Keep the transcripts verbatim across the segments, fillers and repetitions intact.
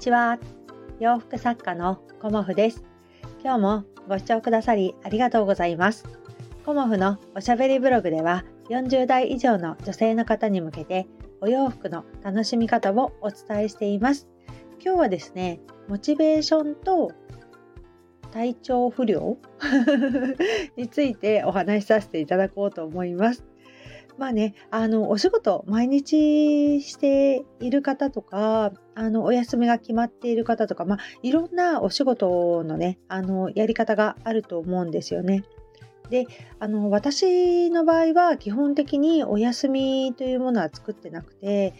ちは、洋服作家のコモフです。今日もご視聴くださりありがとうございます。コモフのおしゃべりブログではよんじゅうだい以上の女性の方に向けてお洋服の楽しみ方をお伝えしています。今日はですね、モチベーションと体調不良についてお話しさせていただこうと思います。まあね、あのお仕事毎日している方とか、あのお休みが決まっている方とか、まあ、いろんなお仕事のね、あのやり方があると思うんですよね。で、あの私の場合は基本的にお休みというものは作ってなくて、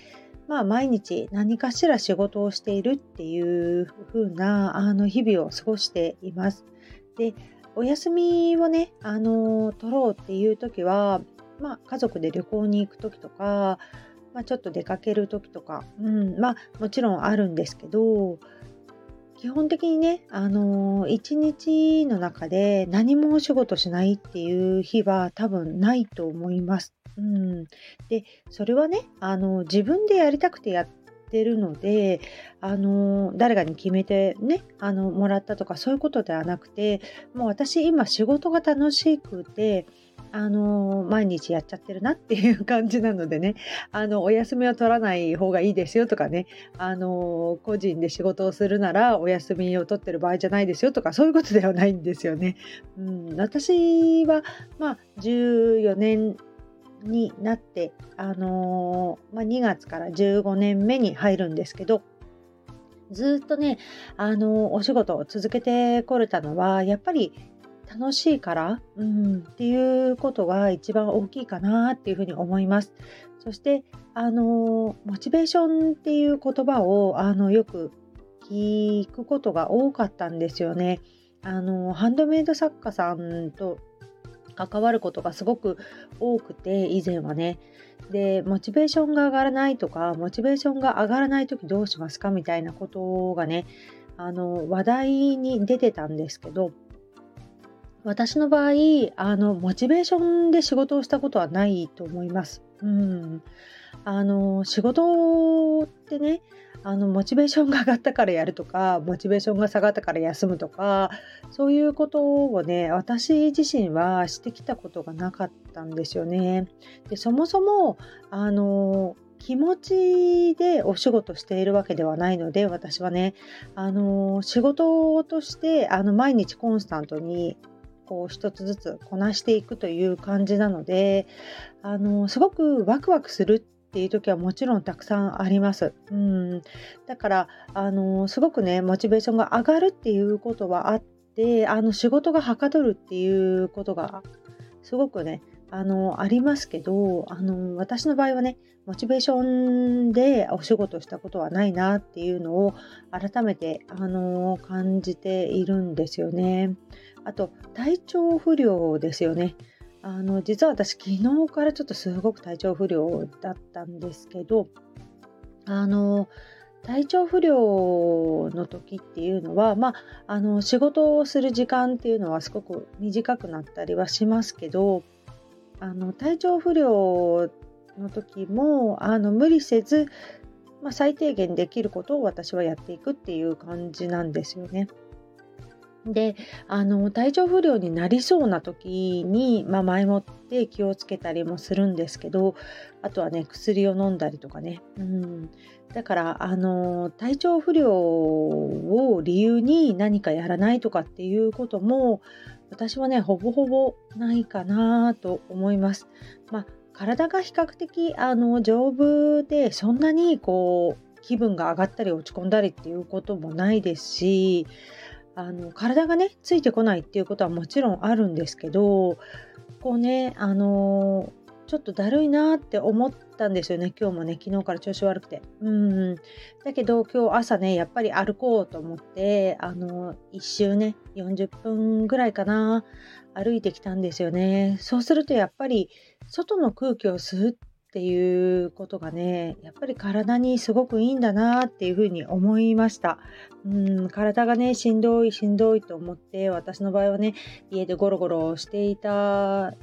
まあ、毎日何かしら仕事をしているっていう風なあの日々を過ごしています。で、お休みをね、あの取ろうっていう時は、まあ、家族で旅行に行く時とか、まあ、ちょっと出かける時とか、うん、まあもちろんあるんですけど、基本的にね、あの一日の中で何もお仕事しないっていう日は多分ないと思います。うん、で、それはね、あの自分でやりたくてやってるので、あの誰かに決めてね、あのもらったとかそういうことではなくて、もう私今仕事が楽しくて、あの毎日やっちゃってるなっていう感じなのでね、あのお休みを取らない方がいいですよとかね、あの個人で仕事をするならお休みを取ってる場合じゃないですよとか、そういうことではないんですよね。うん、私は、まあ、じゅうよねんになって、あのまあ、にがつからじゅうごねんめに入るんですけど、ずっとね、あのお仕事を続けてこれたのはやっぱり楽しいから、うん、っていうことが一番大きいかなっていうふうに思います。そしてあのモチベーションっていう言葉をあのよく聞くことが多かったんですよね。あのハンドメイド作家さんと関わることがすごく多くて、以前はね、でモチベーションが上がらないとか、モチベーションが上がらないときどうしますかみたいなことがね、あの話題に出てたんですけど、私の場合、あのモチベーションで仕事をしたことはないと思います。うん、あの仕事ってね、あのモチベーションが上がったからやるとか、モチベーションが下がったから休むとか、そういうことをね、私自身はしてきたことがなかったんですよね。で、そもそもあの気持ちでお仕事しているわけではないので、私はね、あの仕事としてあの毎日コンスタントにこう一つずつこなしていくという感じなので、あのすごくワクワクするっていう時はもちろんたくさんあります。うん、だからあのすごくね、モチベーションが上がるっていうことはあって、あの仕事がはかどるっていうことがすごくね、あのありますけど、あの私の場合はね、モチベーションでお仕事したことはないなっていうのを改めてあの感じているんですよね。あと体調不良ですよね。あの実は私昨日からちょっとすごく体調不良だったんですけど、あの体調不良の時っていうのは、まあ、あの仕事をする時間っていうのはすごく短くなったりはしますけど、あの体調不良の時もあの無理せず、まあ、最低限できることを私はやっていくっていう感じなんですよね。で、あの体調不良になりそうな時に、まあ、前もって気をつけたりもするんですけど、あとはね、薬を飲んだりとかね、うん、だからあの体調不良を理由に何かやらないとかっていうことも私はね、ほぼほぼないかなと思います。まあ、体が比較的あの丈夫で、そんなにこう気分が上がったり落ち込んだりっていうこともないですし、あの体がねついてこないっていうことはもちろんあるんですけど、こうね、あのちょっとだるいなって思ったんですよね。今日もね、昨日から調子悪くて、うん、だけど今日朝ね、やっぱり歩こうと思って、あの一周ねよんじゅっぷんぐらいかな歩いてきたんですよね。そうするとやっぱり外の空気を吸うっていうことがね、やっぱり体にすごくいいんだなっていうふうに思いました。うん、体がねしんどいしんどいと思って、私の場合はね、家でゴロゴロしていた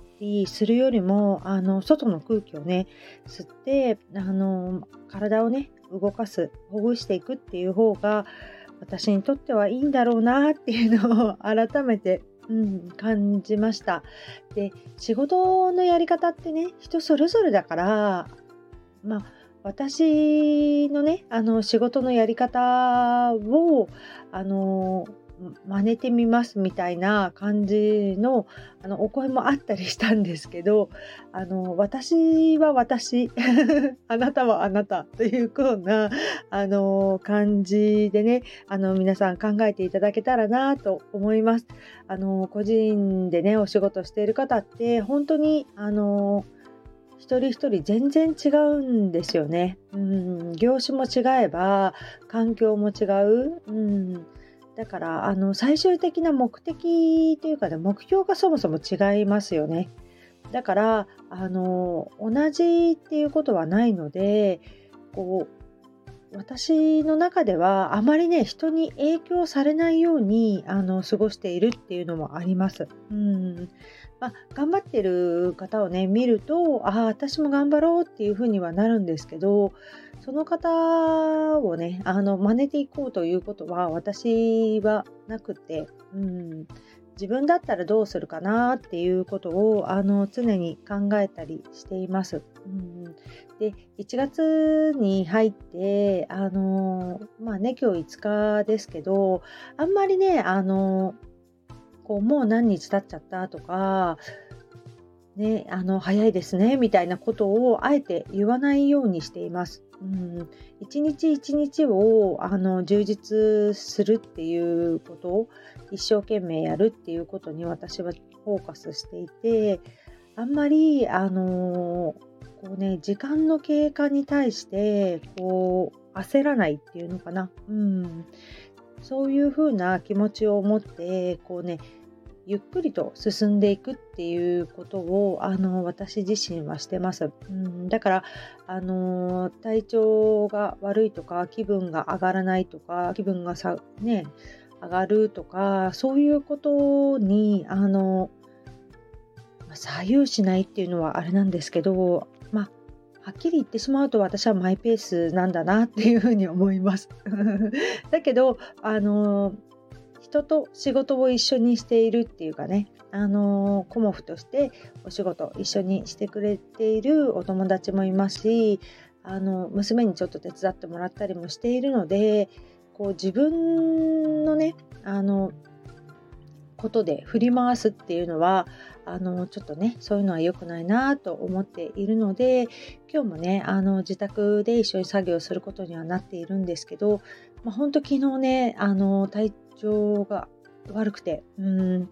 するよりも、あの外の空気をね吸って、あの体をね動かす、ほぐしていくっていう方が私にとってはいいんだろうなっていうのを改めて、うん、感じました。で、仕事のやり方ってね、人それぞれだから、まあ、私のね、あの仕事のやり方をあの真似てみますみたいな感じ の, あのお声もあったりしたんですけど、あの私は私あなたはあなたというようなあの感じでね、あの皆さん考えていただけたらなと思います。あの個人でねお仕事している方って本当にあの一人一人全然違うんですよね。うん、業種も違えば環境も違う、うんだからあの最終的な目的というか、ね、目標がそもそも違いますよね。だからあの同じっていうことはないので、こう私の中ではあまりね人に影響されないようにあの過ごしているっていうのもあります。うんまあ、頑張ってる方をね見ると、ああ私も頑張ろうっていうふうにはなるんですけど、その方をね、あの真似ていこうということは私はなくて、うん、自分だったらどうするかなっていうことをあの常に考えたりしています。うん、で、いちがつに入って、あのまあね、今日いつかですけど、あんまりね、あのこうもう何日経っちゃったとか、ね、あの早いですねみたいなことをあえて言わないようにしています。うん、一日一日をあの充実するっていうことを一生懸命やるっていうことに私はフォーカスしていて、あんまりあのこう、ね、時間の経過に対してこう焦らないっていうのかな、うん、そういうふうな気持ちを持ってこう、ね、ゆっくりと進んでいくっていうことをあの私自身はしてます。うん、だからあの体調が悪いとか気分が上がらないとか気分がさ、ね、上がるとかそういうことにあの左右しないっていうのはあれなんですけど、まあはっきり言ってしまうと私はマイペースなんだなっていうふうに思います。だけどあの人と仕事を一緒にしているっていうかね、あのコモフとしてお仕事一緒にしてくれているお友達もいますし、あの娘にちょっと手伝ってもらったりもしているので、こう自分のねあのことで振り回すっていうのはあのちょっとねそういうのは良くないなと思っているので、今日もねあの自宅で一緒に作業することにはなっているんですけど、まあ、ほんと昨日ねあの体調が悪くて、うん、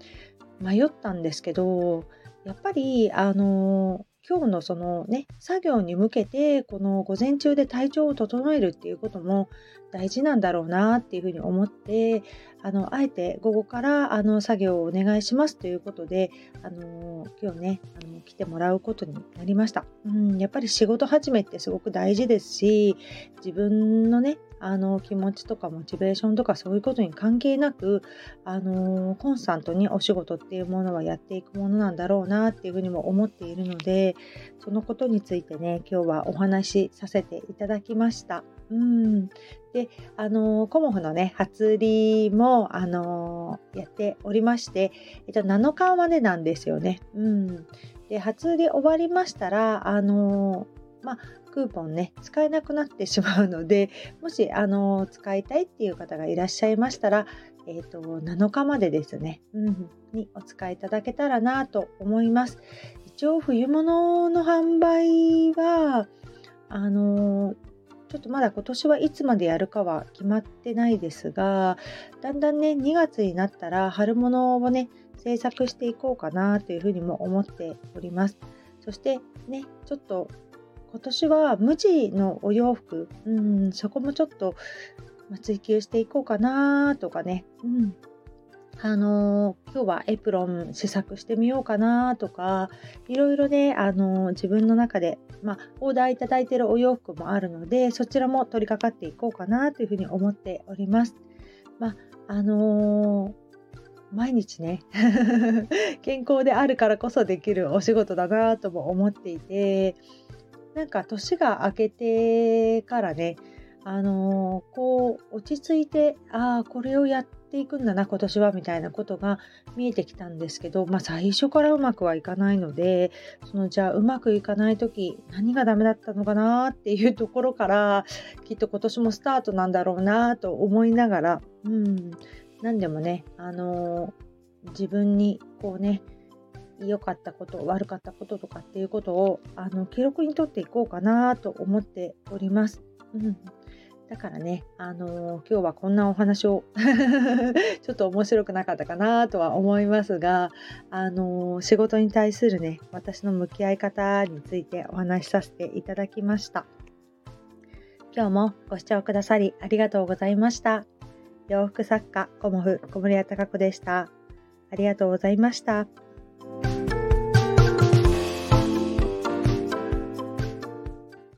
迷ったんですけど、やっぱりあの今日のそのね作業に向けてこの午前中で体調を整えるっていうことも大事なんだろうなっていうふうに思って、あのあえて午後からあの作業をお願いしますということであの今日ねあの来てもらうことになりました。うんやっぱり仕事始めってすごく大事ですし、自分のねあの気持ちとかモチベーションとかそういうことに関係なく、あのコンスタントにお仕事っていうものはやっていくものなんだろうなっていうふうにも思っているので、そのことについてね今日はお話しさせていただきました。うんであのコモフのね初売りもあのやっておりまして、えっと、なのかまでなんですよね。うんで初売り終わりましたらあのまあクーポンね使えなくなってしまうので、もしあの使いたいっていう方がいらっしゃいましたら、えーと、なのかまでですね、うん、にお使いいただけたらなと思います。一応冬物の販売はあのちょっとまだ今年はいつまでやるかは決まってないですが、だんだんねにがつになったら春物をね制作していこうかなというふうにも思っております。そしてねちょっと今年は無地のお洋服、うん、そこもちょっと追求していこうかなとかね、うん、あの今日はエプロン試作してみようかなとか、いろいろねあの自分の中で、まあ、オーダーいただいているお洋服もあるので、そちらも取り掛かっていこうかなというふうに思っております。まああのー毎日ね健康であるからこそできるお仕事だなとも思っていて、なんか年が明けてからねあのー、こう落ち着いて、ああこれをやっていくんだな今年はみたいなことが見えてきたんですけど、まあ、最初からうまくはいかないので、そのじゃあうまくいかない時何がダメだったのかなっていうところからきっと今年もスタートなんだろうなと思いながら、うん、何でもね、あのー、自分にこうね良かったこと悪かったこととかっていうことをあの記録に取っていこうかなと思っております。うん、だからね、あのー、今日はこんなお話をちょっと面白くなかったかなとは思いますが、あのー、仕事に対するね私の向き合い方についてお話しさせていただきました。今日もご視聴くださりありがとうございました。洋服作家コモフ小森屋貴子でした。ありがとうございました。